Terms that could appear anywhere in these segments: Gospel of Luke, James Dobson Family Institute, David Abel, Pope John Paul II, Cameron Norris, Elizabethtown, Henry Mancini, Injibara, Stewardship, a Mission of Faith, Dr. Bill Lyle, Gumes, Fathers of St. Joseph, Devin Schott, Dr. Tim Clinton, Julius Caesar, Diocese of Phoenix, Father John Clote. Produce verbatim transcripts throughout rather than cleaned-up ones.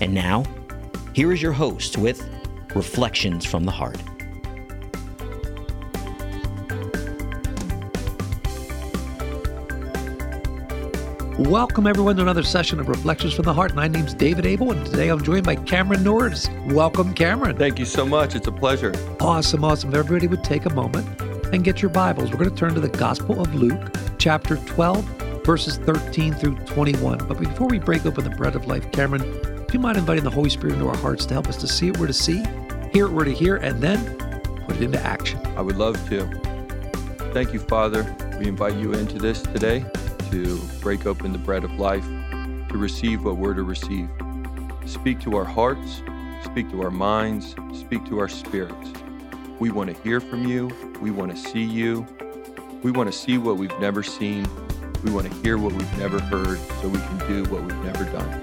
And now, here is your host with Reflections from the Heart. Welcome everyone to another session of Reflections from the Heart. My name's David Abel, and today I'm joined by Cameron Norris. Welcome, Cameron. Thank you so much. It's a pleasure. Awesome, awesome. If everybody would take a moment and get your Bibles. We're going to turn to the Gospel of Luke, chapter twelve, verses thirteen through twenty-one. But before we break open the bread of life, Cameron, do you mind inviting the Holy Spirit into our hearts to help us to see it, we're to see, hear it, we're to hear, and then put it into action? I would love to. Thank you, Father. We invite you into this today, to break open the bread of life, to receive what we're to receive. Speak to our hearts, speak to our minds, speak to our spirits. We want to hear from you. We want to see you. We want to see what we've never seen. We want to hear what we've never heard, so we can do what we've never done.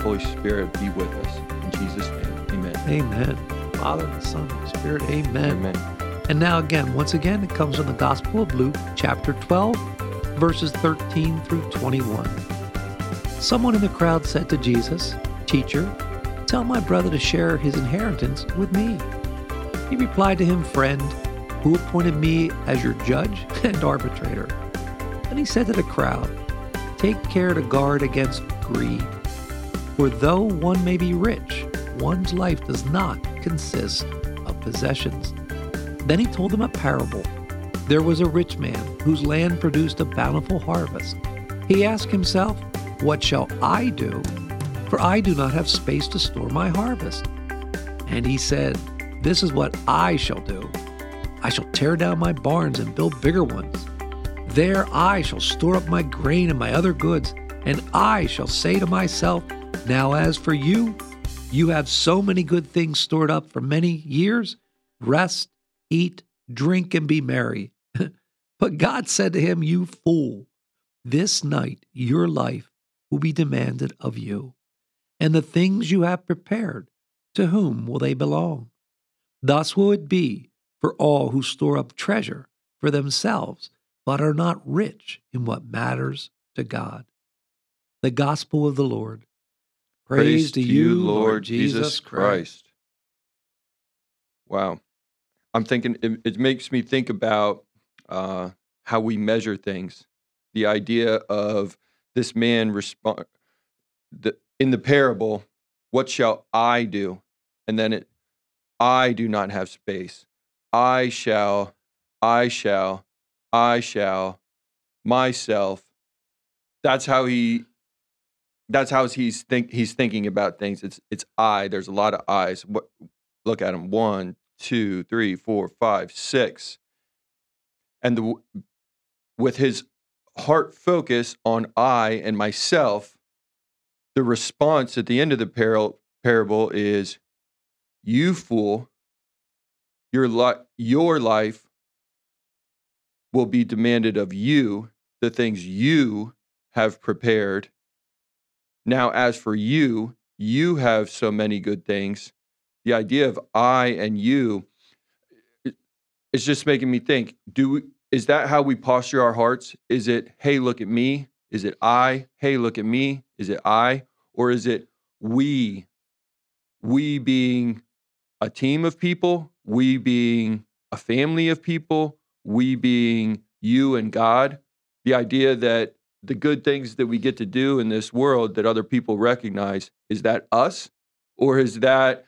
Holy Spirit, be with us. In Jesus' name, amen. Amen. Father, the Son, the Spirit, amen. Amen. And now again, once again, it comes from the Gospel of Luke, chapter twelve, verses thirteen through twenty-one. Someone in the crowd said to Jesus, "Teacher, tell my brother to share his inheritance with me." He replied to him, "Friend, who appointed me as your judge and arbitrator?" And he said to the crowd, "Take care to guard against greed. For though one may be rich, one's life does not consist of possessions." Then he told them a parable. There was a rich man whose land produced a bountiful harvest. He asked himself, "What shall I do? For I do not have space to store my harvest." And he said, "This is what I shall do. I shall tear down my barns and build bigger ones. There I shall store up my grain and my other goods, and I shall say to myself, 'Now as for you, you have so many good things stored up for many years. Rest, eat, drink, and be merry.'" But God said to him, "You fool, this night your life will be demanded of you. And the things you have prepared, to whom will they belong?" Thus will it be for all who store up treasure for themselves, but are not rich in what matters to God. The Gospel of the Lord. Praise, Praise to you, Lord Jesus Christ. Christ. Wow. I'm thinking, it, it makes me think about uh, how we measure things. The idea of this man respond the, in the parable, "What shall I do?" And then it, "I do not have space. I shall, I shall, I shall, myself." That's how he, that's how he's think he's thinking about things. It's it's I. There's a lot of I's. What, look at him. One, two, three, four, five, six. And the, with his heart focus on I and myself, the response at the end of the par- parable is, "You fool, your, li- your life will be demanded of you, the things you have prepared. Now as for you, you have so many good things." The idea of I and you, it's just making me think, do we, is that how we posture our hearts? Is it, "Hey, look at me"? Is it I? "Hey, look at me"? Is it I? Or is it we? We being a team of people, we being a family of people, we being you and God. The idea that the good things that we get to do in this world that other people recognize, is that us? Or is that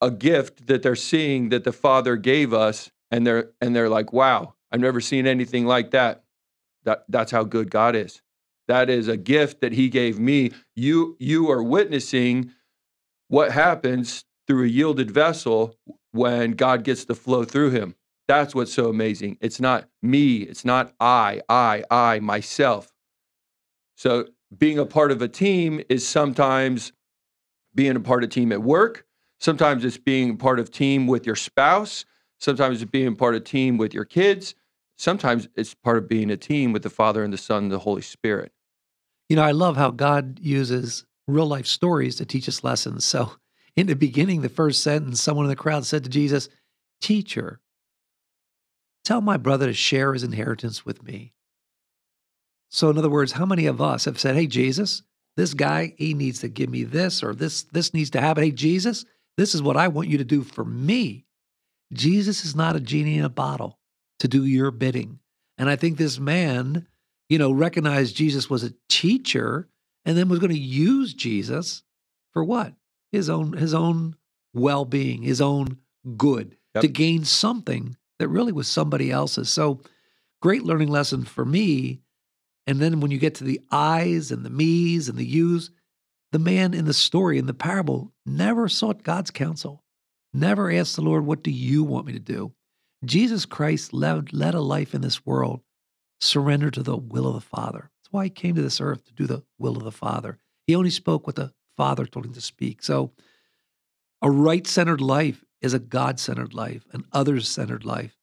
a gift that they're seeing that the Father gave us, and they're and they're like, "Wow, I've never seen anything like that." That that's how good God is. That is a gift that He gave me. You you are witnessing what happens through a yielded vessel when God gets to flow through him. That's what's so amazing. It's not me. It's not I, I, I, myself. So being a part of a team is sometimes being a part of a team at work. Sometimes it's being part of a team with your spouse. Sometimes it's being part of a team with your kids. Sometimes it's part of being a team with the Father and the Son and the Holy Spirit. You know, I love how God uses real life stories to teach us lessons. So in the beginning, the first sentence, someone in the crowd said to Jesus, "Teacher, tell my brother to share his inheritance with me." So in other words, how many of us have said, "Hey, Jesus, this guy, he needs to give me this, or this, this needs to happen. Hey, Jesus, this is what I want you to do for me." Jesus is not a genie in a bottle to do your bidding. And I think this man, you know, recognized Jesus was a teacher and then was going to use Jesus for what? His own, his own well-being, his own good, yep, to gain something that really was somebody else's. So great learning lesson for me. And then when you get to the I's and the me's and the you's, the man in the story, in the parable, never sought God's counsel, never asked the Lord, "What do you want me to do?" Jesus Christ led, led a life in this world, surrendered to the will of the Father. That's why he came to this earth, to do the will of the Father. He only spoke what the Father told him to speak. So a right-centered life is a God-centered life, an others-centered life.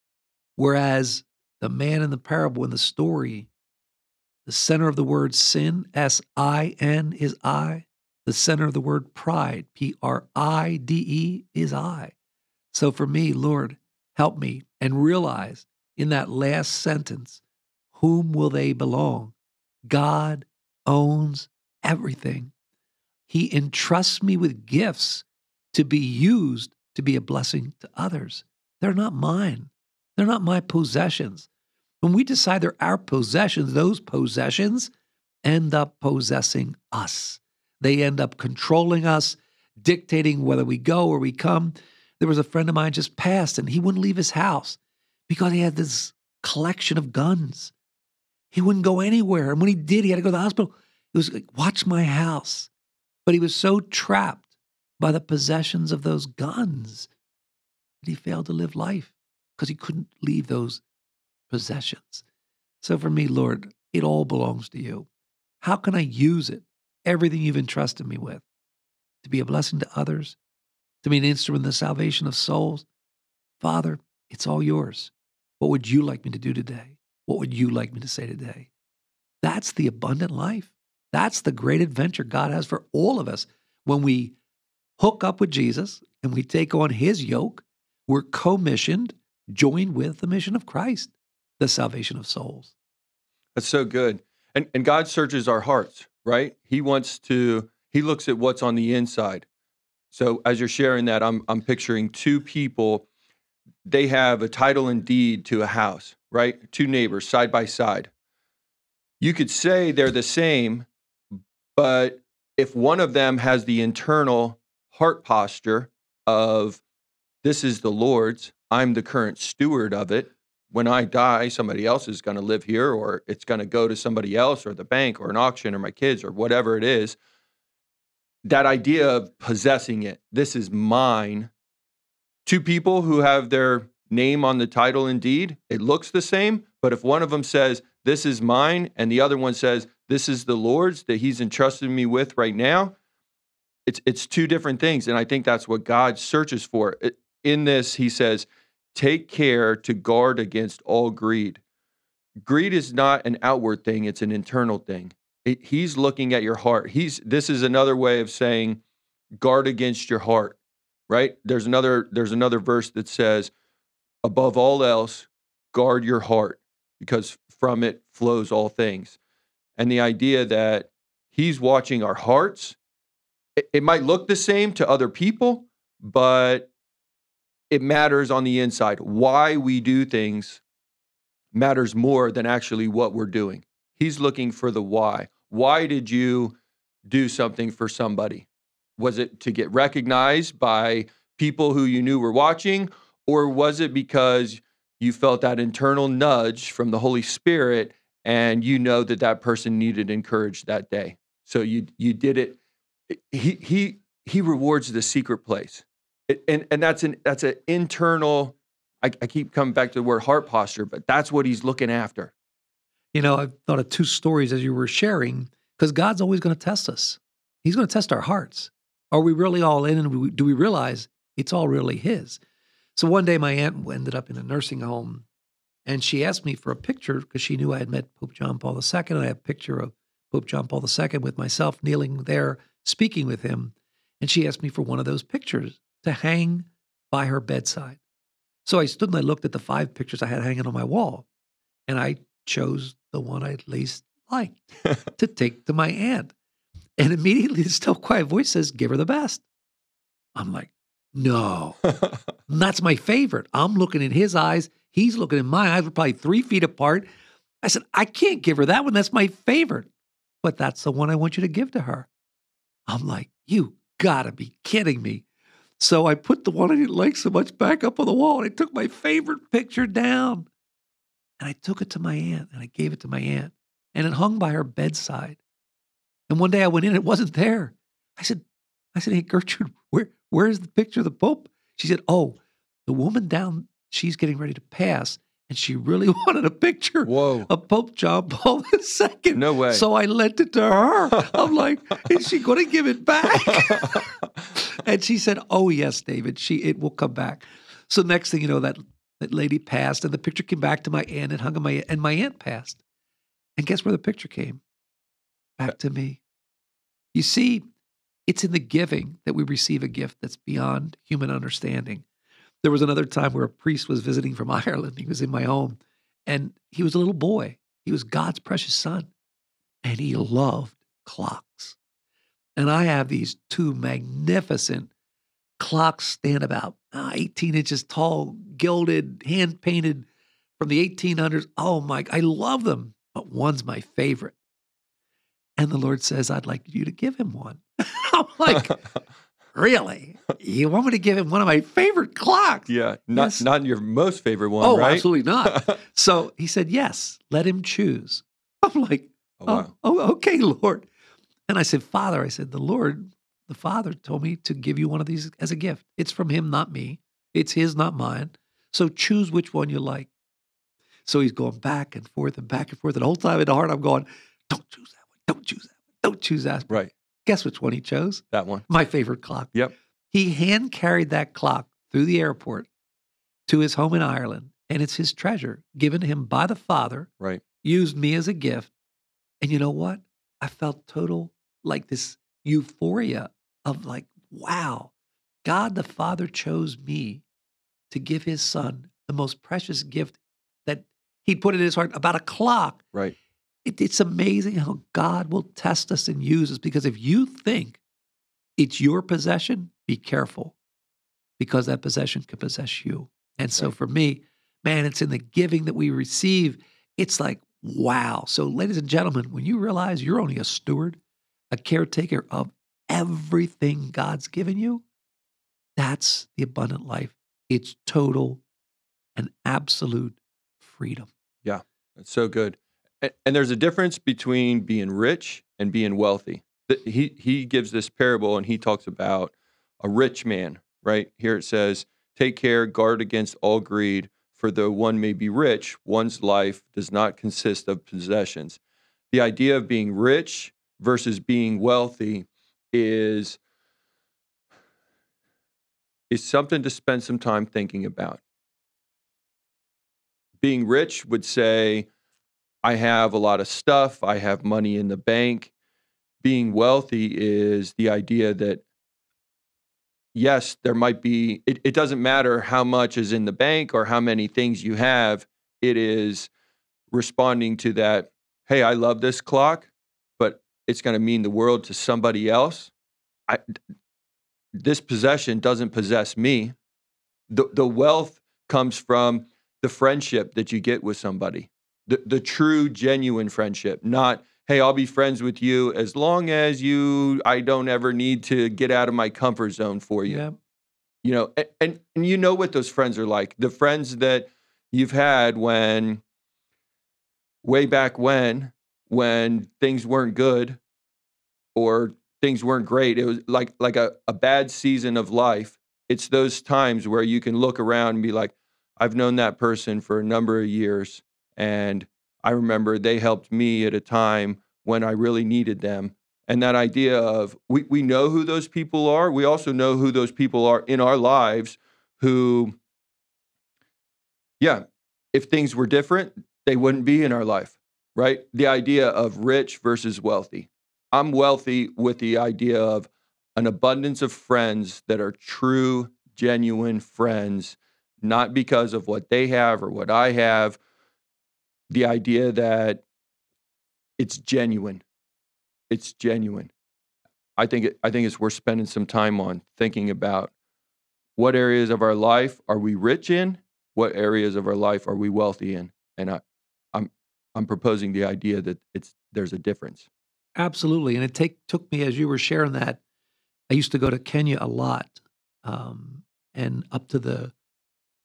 Whereas the man in the parable, in the story, the center of the word sin, S I N, is I. The center of the word pride, P R I D E, is I. So for me, Lord, help me and realize in that last sentence, whom will they belong? God owns everything. He entrusts me with gifts to be used to be a blessing to others. They're not mine. They're not my possessions. When we decide they're our possessions, those possessions end up possessing us. They end up controlling us, dictating whether we go or we come. There was a friend of mine just passed, and he wouldn't leave his house because he had this collection of guns. He wouldn't go anywhere. And when he did, he had to go to the hospital. It was like, watch my house. But he was so trapped by the possessions of those guns that he failed to live life because he couldn't leave those possessions. So for me, Lord, it all belongs to you. How can I use it, everything you've entrusted me with, to be a blessing to others, to be an instrument in the salvation of souls? Father, it's all yours. What would you like me to do today? What would you like me to say today? That's the abundant life. That's the great adventure God has for all of us. When we hook up with Jesus and we take on his yoke, we're commissioned, joined with the mission of Christ, the salvation of souls. That's so good. And, and God searches our hearts, right? He wants to, he looks at what's on the inside. So as you're sharing that, I'm, I'm picturing two people. They have a title and deed to a house, right? Two neighbors side by side. You could say they're the same, but if one of them has the internal heart posture of, this is the Lord's, I'm the current steward of it. When I die, somebody else is going to live here, or it's going to go to somebody else, or the bank, or an auction, or my kids, or whatever it is. That idea of possessing it, this is mine. Two people who have their name on the title and deed, it looks the same, but if one of them says, this is mine, and the other one says, this is the Lord's that he's entrusted me with right now, it's, it's two different things, and I think that's what God searches for. In this, he says, take care to guard against all greed. Greed is not an outward thing, it's an internal thing. It, he's looking at your heart. He's this is another way of saying guard against your heart, right? There's another there's another verse that says, above all else, guard your heart, because from it flows all things. And the idea that he's watching our hearts, it, it might look the same to other people, but it matters on the inside. Why we do things matters more than actually what we're doing. He's looking for the why. Why did you do something for somebody? Was it to get recognized by people who you knew were watching, or was it because you felt that internal nudge from the Holy Spirit and you know that that person needed encouragement that day? So you you did it. He he he rewards the secret place. It, and and that's an that's an internal. I, I keep coming back to the word heart posture, but that's what he's looking after. You know, I thought of two stories as you were sharing. because God's always going to test us. He's going to test our hearts. Are we really all in, and do we realize it's all really His? So one day my aunt ended up in a nursing home, and she asked me for a picture because she knew I had met Pope John Paul the Second, and I have a picture of Pope John Paul the Second with myself kneeling there speaking with him. And she asked me for one of those pictures to hang by her bedside. So I stood and I looked at the five pictures I had hanging on my wall, and I chose the one I least liked to take to my aunt. And immediately the still quiet voice says, give her the best. I'm like, no, that's my favorite. I'm looking in his eyes. He's looking in my eyes. We're probably three feet apart. I said, I can't give her that one. That's my favorite. But that's the one I want you to give to her. I'm like, you gotta be kidding me. So I put the one I didn't like so much back up on the wall, and I took my favorite picture down. And I took it to my aunt, and I gave it to my aunt, and it hung by her bedside. And one day I went in, and it wasn't there. I said, I said, hey, Gertrude, where, where's the picture of the Pope? She said, oh, the woman down, she's getting ready to pass, and she really wanted a picture Whoa. of Pope John Paul the Second. No way. So I lent it to her. I'm like, is she going to give it back? And she said, oh, yes, David, she it will come back. So next thing you know, that That lady passed, and the picture came back to my aunt. It hung on my aunt, and my aunt passed. And guess where the picture came? Back to me. You see, it's in the giving that we receive a gift that's beyond human understanding. There was another time where a priest was visiting from Ireland. He was in my home, and he was a little boy. He was God's precious son, and he loved clocks. And I have these two magnificent clocks, stand-about, eighteen inches tall, gilded, hand-painted from the eighteen hundreds. Oh, my, I love them, but one's my favorite. And the Lord says, I'd like you to give him one. I'm like, really? You want me to give him one of my favorite clocks? Yeah, not, yes. not your most favorite one, oh, right? Oh, absolutely not. So he said, yes, let him choose. I'm like, oh, oh, wow. oh, okay, Lord. And I said, Father, I said, the Lord... The Father told me to give you one of these as a gift. It's from him, not me. It's his, not mine. So choose which one you like. So he's going back and forth and back and forth. And the whole time in the heart, I'm going, don't choose that one. Don't choose that one. Don't choose that one. Right. Guess which one he chose? That one. My favorite clock. Yep. He hand carried that clock through the airport to his home in Ireland. And it's his treasure given to him by the Father. Right. Used me as a gift. And you know what? I felt total like this euphoria of like, wow, God the Father chose me to give his son the most precious gift that he put in his heart about a clock. Right. It, it's amazing how God will test us and use us, because if you think it's your possession, be careful, because that possession can possess you. And so right. for me, man, it's in the giving that we receive. It's like, wow. So ladies and gentlemen, when you realize you're only a steward, a caretaker of everything God's given you, that's the abundant life. It's total and absolute freedom. Yeah, that's so good. And, and there's a difference between being rich and being wealthy. He, he gives this parable, and he talks about a rich man, right? Here it says, take care, guard against all greed, for though one may be rich, one's life does not consist of possessions. The idea of being rich versus being wealthy is is something to spend some time thinking about. Being rich would say, I have a lot of stuff, I have money in the bank. Being wealthy is the idea that, yes, there might be, it, it doesn't matter how much is in the bank or how many things you have, it is responding to that, hey, I love this clock, it's going to mean the world to somebody else. I, this possession doesn't possess me. The, the wealth comes from the friendship that you get with somebody, the, the true, genuine friendship, not, hey, I'll be friends with you as long as you, I don't ever need to get out of my comfort zone for you. Yeah. You know, and, and, and you know what those friends are like. The friends that you've had when, way back when, when things weren't good or things weren't great. It was like like a, a bad season of life. It's those times where you can look around and be like, I've known that person for a number of years, and I remember they helped me at a time when I really needed them. And that idea of we, we know who those people are. We also know who those people are in our lives who, yeah, if things were different, they wouldn't be in our life, right? The idea of rich versus wealthy. I'm wealthy with the idea of an abundance of friends that are true, genuine friends, not because of what they have or what I have. The idea that it's genuine. It's genuine. I think it, I think it's worth spending some time on thinking about what areas of our life are we rich in? What areas of our life are we wealthy in? And I, I'm I'm proposing the idea that it's there's a difference. Absolutely, and it take took me as you were sharing that. I used to go to Kenya a lot, um, and up to the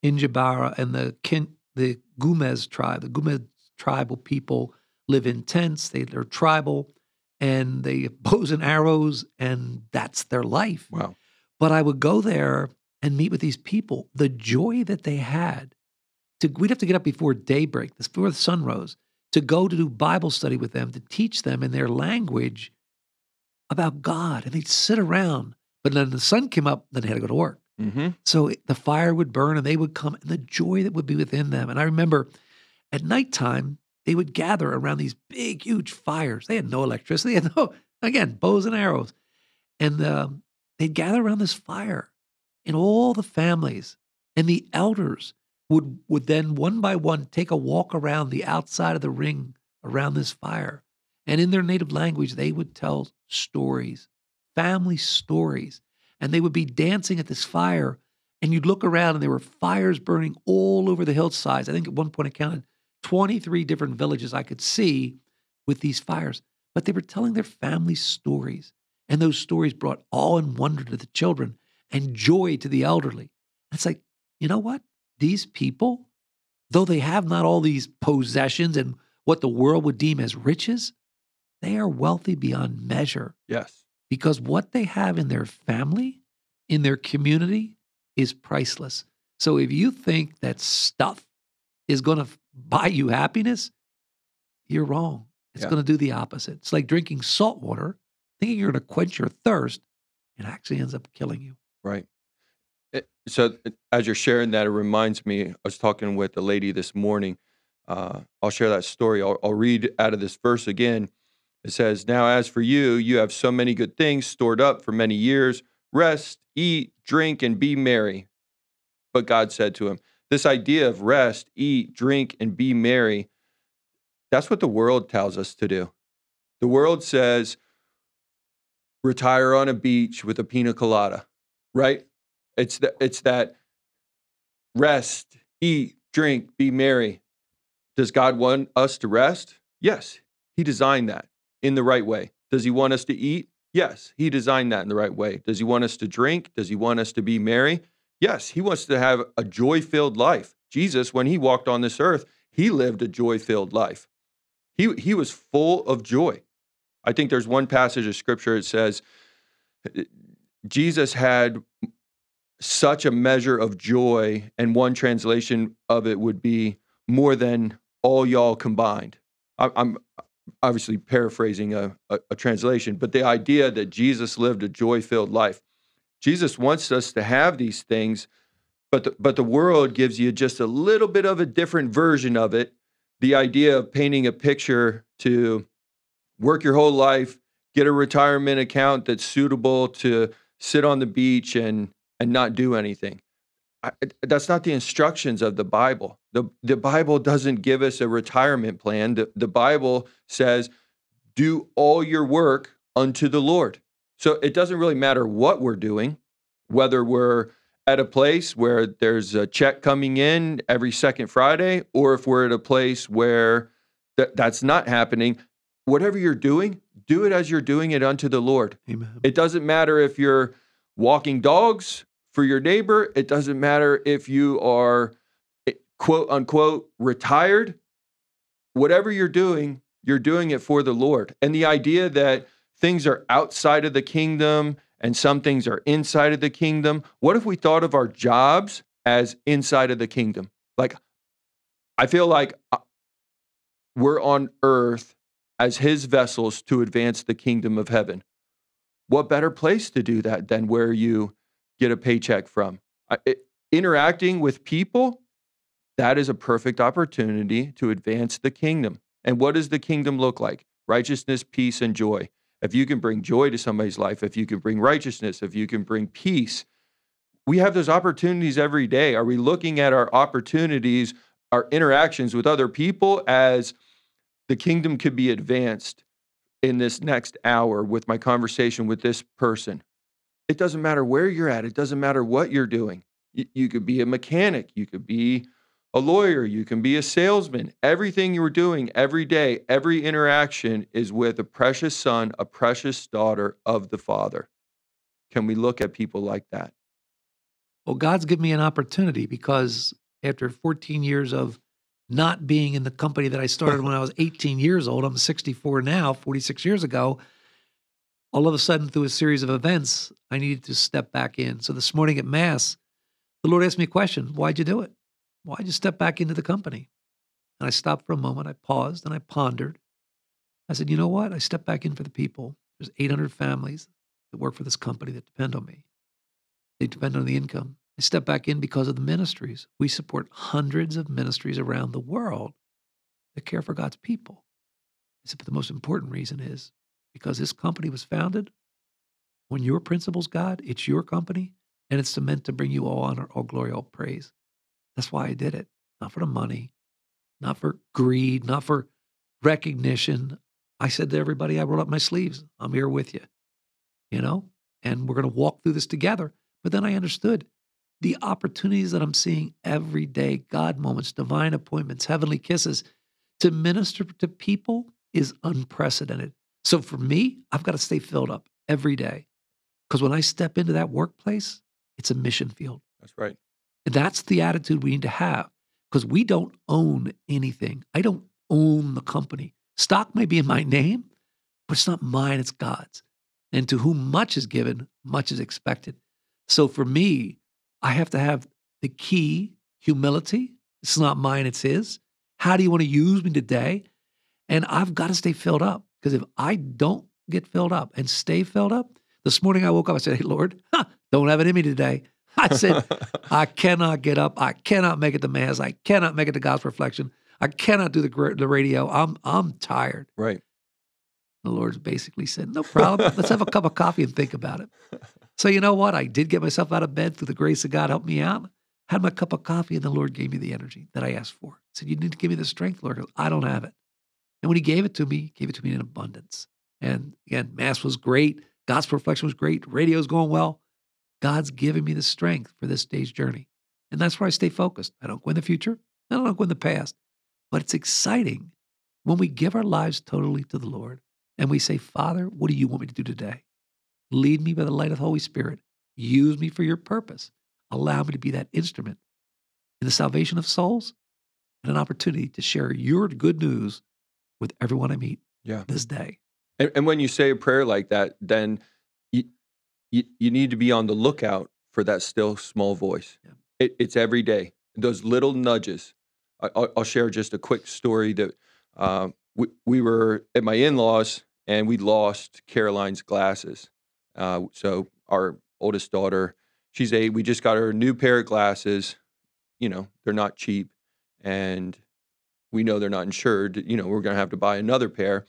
Injibara and the Ken, the Gumes tribe. The Gumes tribal people live in tents. They they're tribal. And they have bows and arrows, and that's their life. Wow. But I would go there and meet with these people. The joy that they had, to, we'd have to get up before daybreak, before the sun rose, to go to do Bible study with them, to teach them in their language about God. And they'd sit around, but then the sun came up, then they had to go to work. Mm-hmm. So the fire would burn, and they would come, and the joy that would be within them. And I remember at nighttime, they would gather around these big, huge fires. They had no electricity. They had no, again, bows and arrows. And um, they'd gather around this fire, and all the families and the elders would, would then one by one take a walk around the outside of the ring around this fire. And in their native language, they would tell stories, family stories. And they would be dancing at this fire. And you'd look around, and there were fires burning all over the hillsides. I think at one point I counted twenty-three different villages I could see with these fires, but they were telling their family stories, and those stories brought awe and wonder to the children and joy to the elderly. And it's like, you know what? These people, though they have not all these possessions and what the world would deem as riches, they are wealthy beyond measure. Yes. Because what they have in their family, in their community, is priceless. So if you think that stuff is going to buy you happiness, you're wrong. It's yeah. going to do the opposite. It's like drinking salt water, thinking you're going to quench your thirst, and actually ends up killing you. Right. It, so it, as you're sharing that, it reminds me, I was talking with a lady this morning. Uh, I'll share that story. I'll, I'll read out of this verse again. It says, "Now as for you, you have so many good things stored up for many years. Rest, eat, drink, and be merry." But God said to him, this idea of rest, eat, drink, and be merry, that's what the world tells us to do. The world says, retire on a beach with a pina colada, right? It's, the, it's that rest, eat, drink, be merry. Does God want us to rest? Yes, he designed that in the right way. Does he want us to eat? Yes, he designed that in the right way. Does he want us to drink? Does he want us to be merry? Yes, he wants to have a joy-filled life. Jesus, when he walked on this earth, he lived a joy-filled life. He, he was full of joy. I think there's one passage of Scripture that says Jesus had such a measure of joy, and one translation of it would be more than all y'all combined. I, I'm obviously paraphrasing a, a, a translation, but the idea that Jesus lived a joy-filled life. Jesus wants us to have these things, but the, but the world gives you just a little bit of a different version of it. The idea of painting a picture to work your whole life, get a retirement account that's suitable to sit on the beach and and not do anything. I, that's not the instructions of the Bible. The, the Bible doesn't give us a retirement plan. The, the Bible says, do all your work unto the Lord. So it doesn't really matter what we're doing, whether we're at a place where there's a check coming in every second Friday, or if we're at a place where th- that's not happening. Whatever you're doing, do it as you're doing it unto the Lord. Amen. It doesn't matter if you're walking dogs for your neighbor. It doesn't matter if you are, quote unquote, retired. Whatever you're doing, you're doing it for the Lord. And the idea that things are outside of the kingdom and some things are inside of the kingdom. What if we thought of our jobs as inside of the kingdom? Like, I feel like we're on earth as his vessels to advance the kingdom of heaven. What better place to do that than where you get a paycheck from? I, it, interacting with people, that is a perfect opportunity to advance the kingdom. And what does the kingdom look like? Righteousness, peace, and joy. If you can bring joy to somebody's life, if you can bring righteousness, if you can bring peace, we have those opportunities every day. Are we looking at our opportunities, our interactions with other people as the kingdom could be advanced in this next hour with my conversation with this person? It doesn't matter where you're at. It doesn't matter what you're doing. You, you could be a mechanic. You could be a lawyer. You can be a salesman. Everything you're doing every day, every interaction is with a precious son, a precious daughter of the Father. Can we look at people like that? Well, God's given me an opportunity because after fourteen years of not being in the company that I started when I was eighteen years old, I'm sixty-four now, forty-six years ago, all of a sudden through a series of events, I needed to step back in. So this morning at Mass, the Lord asked me a question. Why'd you do it? Why'd you step back into the company? And I stopped for a moment. I paused and I pondered. I said, you know what? I stepped back in for the people. There's eight hundred families that work for this company that depend on me. They depend on the income. I step back in because of the ministries. We support hundreds of ministries around the world that care for God's people. I said, but the most important reason is because this company was founded on your principles, God. It's your company, and it's meant to bring you all honor, all glory, all praise. That's why I did it. Not for the money, not for greed, not for recognition. I said to everybody, I rolled up my sleeves. I'm here with you, you know, and we're going to walk through this together. But then I understood the opportunities that I'm seeing every day, God moments, divine appointments, heavenly kisses, to minister to people is unprecedented. So for me, I've got to stay filled up every day because when I step into that workplace, it's a mission field. That's right. And that's the attitude we need to have because we don't own anything. I don't own the company. Stock may be in my name, but it's not mine, it's God's. And to whom much is given, much is expected. So for me, I have to have the key, humility. It's not mine, it's his. How do you want to use me today? And I've got to stay filled up because if I don't get filled up and stay filled up, this morning I woke up, I said, hey, Lord, huh, don't have it in me today. I said, I cannot get up. I cannot make it to Mass. I cannot make it to Gospel Reflection. I cannot do the, the radio. I'm I'm tired. Right. The Lord's basically said, no problem. Let's have a cup of coffee and think about it. So you know what? I did get myself out of bed through the grace of God. Helped me out. Had my cup of coffee, and the Lord gave me the energy that I asked for. I said, you need to give me the strength, Lord. I don't have it. And when he gave it to me, he gave it to me in abundance. And again, Mass was great. Gospel Reflection was great. Radio's going well. God's giving me the strength for this day's journey. And that's where I stay focused. I don't go in the future. I don't go in the past. But it's exciting when we give our lives totally to the Lord and we say, Father, what do you want me to do today? Lead me by the light of the Holy Spirit. Use me for your purpose. Allow me to be that instrument in the salvation of souls and an opportunity to share your good news with everyone I meet yeah. this day. And, and when you say a prayer like that, then you, You, you need to be on the lookout for that still small voice. Yeah. It, it's every day. Those little nudges. I, I'll, I'll share just a quick story that uh, we, we were at my in-laws and we lost Caroline's glasses. Uh, so our oldest daughter, she's eight. We just got her a new pair of glasses. You know, they're not cheap and we know they're not insured. You know, we're going to have to buy another pair.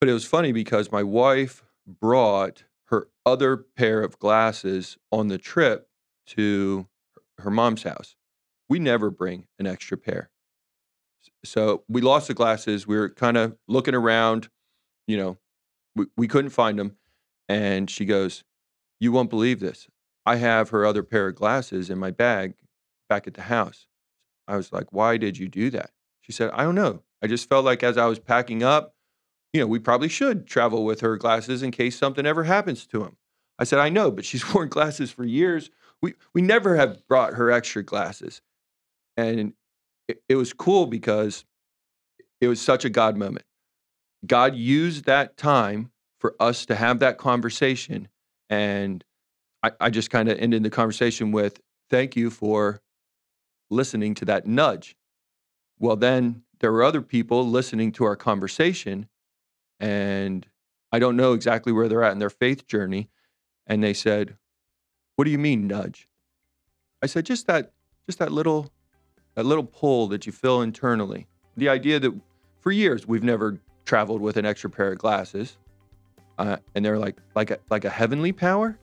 But it was funny because my wife brought her other pair of glasses on the trip to her mom's house. We never bring an extra pair. So we lost the glasses. We were kind of looking around, you know, we, we couldn't find them. And she goes, you won't believe this. I have her other pair of glasses in my bag back at the house. I was like, why did you do that? She said, I don't know. I just felt like as I was packing up, you know, we probably should travel with her glasses in case something ever happens to him. I said, I know, but she's worn glasses for years. We we never have brought her extra glasses. And it, it was cool because it was such a God moment. God used that time for us to have that conversation. And I, I just kind of ended the conversation with, thank you for listening to that nudge. Well, then there were other people listening to our conversation and I don't know exactly where they're at in their faith journey. And they said, what do you mean nudge? I said, just that, just that little, that little pull that you feel internally. The idea that for years we've never traveled with an extra pair of glasses. Uh, and they're like, like a, like a heavenly power.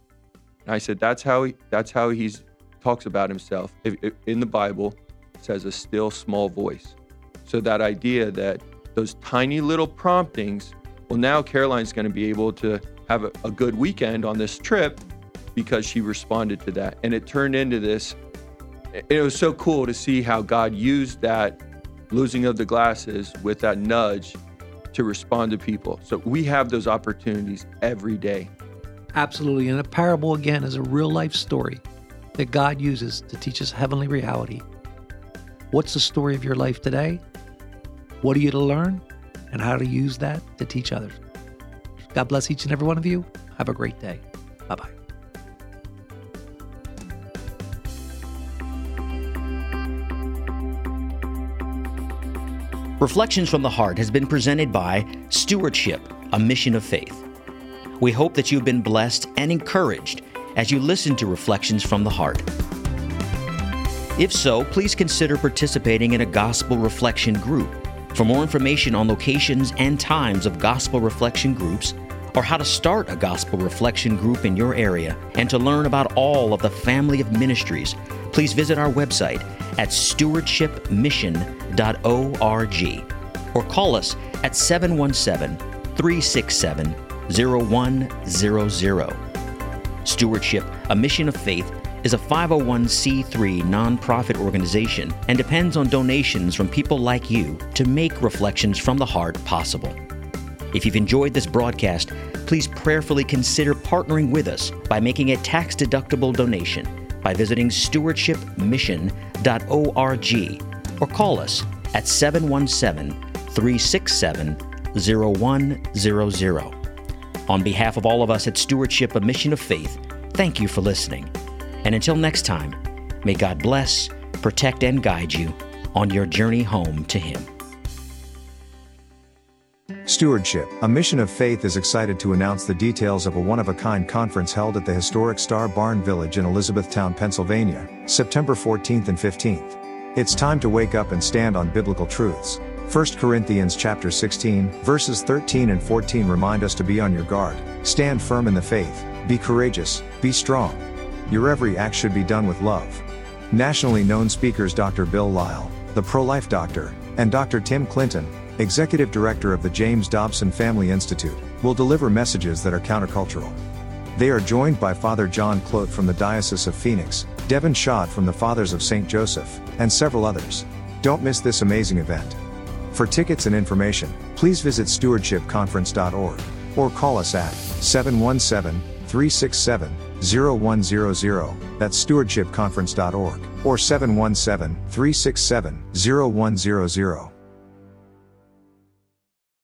And I said, that's how he, that's how he's talks about himself if, if, in the Bible. It says a still small voice. So that idea that those tiny little promptings, well, now Caroline's going to be able to have a, a good weekend on this trip because she responded to that. And it turned into this. It was so cool to see how God used that losing of the glasses with that nudge to respond to people. So we have those opportunities every day. Absolutely. And a parable, again, is a real life story that God uses to teach us heavenly reality. What's the story of your life today? What are you to learn? And how to use that to teach others. God bless each and every one of you. Have a great day. Bye-bye. Reflections from the Heart has been presented by Stewardship, a Mission of Faith. We hope that you've been blessed and encouraged as you listen to Reflections from the Heart. If so, please consider participating in a gospel reflection group. For more information on locations and times of gospel reflection groups, or how to start a gospel reflection group in your area, and to learn about all of the family of ministries, please visit our website at stewardship mission dot org or call us at seven one seven, three six seven, zero one zero zero. Stewardship, a Mission of Faith, is a five oh one c three nonprofit organization and depends on donations from people like you to make Reflections from the Heart possible. If you've enjoyed this broadcast, please prayerfully consider partnering with us by making a tax-deductible donation by visiting stewardship mission dot org or call us at seven one seven, three six seven, zero one zero zero. On behalf of all of us at Stewardship, a Mission of Faith, thank you for listening. And until next time, may God bless, protect, and guide you on your journey home to Him. Stewardship, a Mission of Faith, is excited to announce the details of a one-of-a-kind conference held at the historic Star Barn Village in Elizabethtown, Pennsylvania, September fourteenth and fifteenth. It's time to wake up and stand on biblical truths. First Corinthians chapter sixteen, verses thirteen and fourteen remind us to be on your guard, stand firm in the faith, be courageous, be strong. Your every act should be done with love. Nationally known speakers Doctor Bill Lyle, the pro-life doctor, and Doctor Tim Clinton, Executive Director of the James Dobson Family Institute, will deliver messages that are countercultural. They are joined by Father John Clote from the Diocese of Phoenix, Devin Schott from the Fathers of Saint Joseph, and several others. Don't miss this amazing event. For tickets and information, please visit stewardship conference dot org or call us at seven one seven, three six seven, zero one zero zero, that's stewardship conference dot org, or seven one seven, three six seven, zero one zero zero.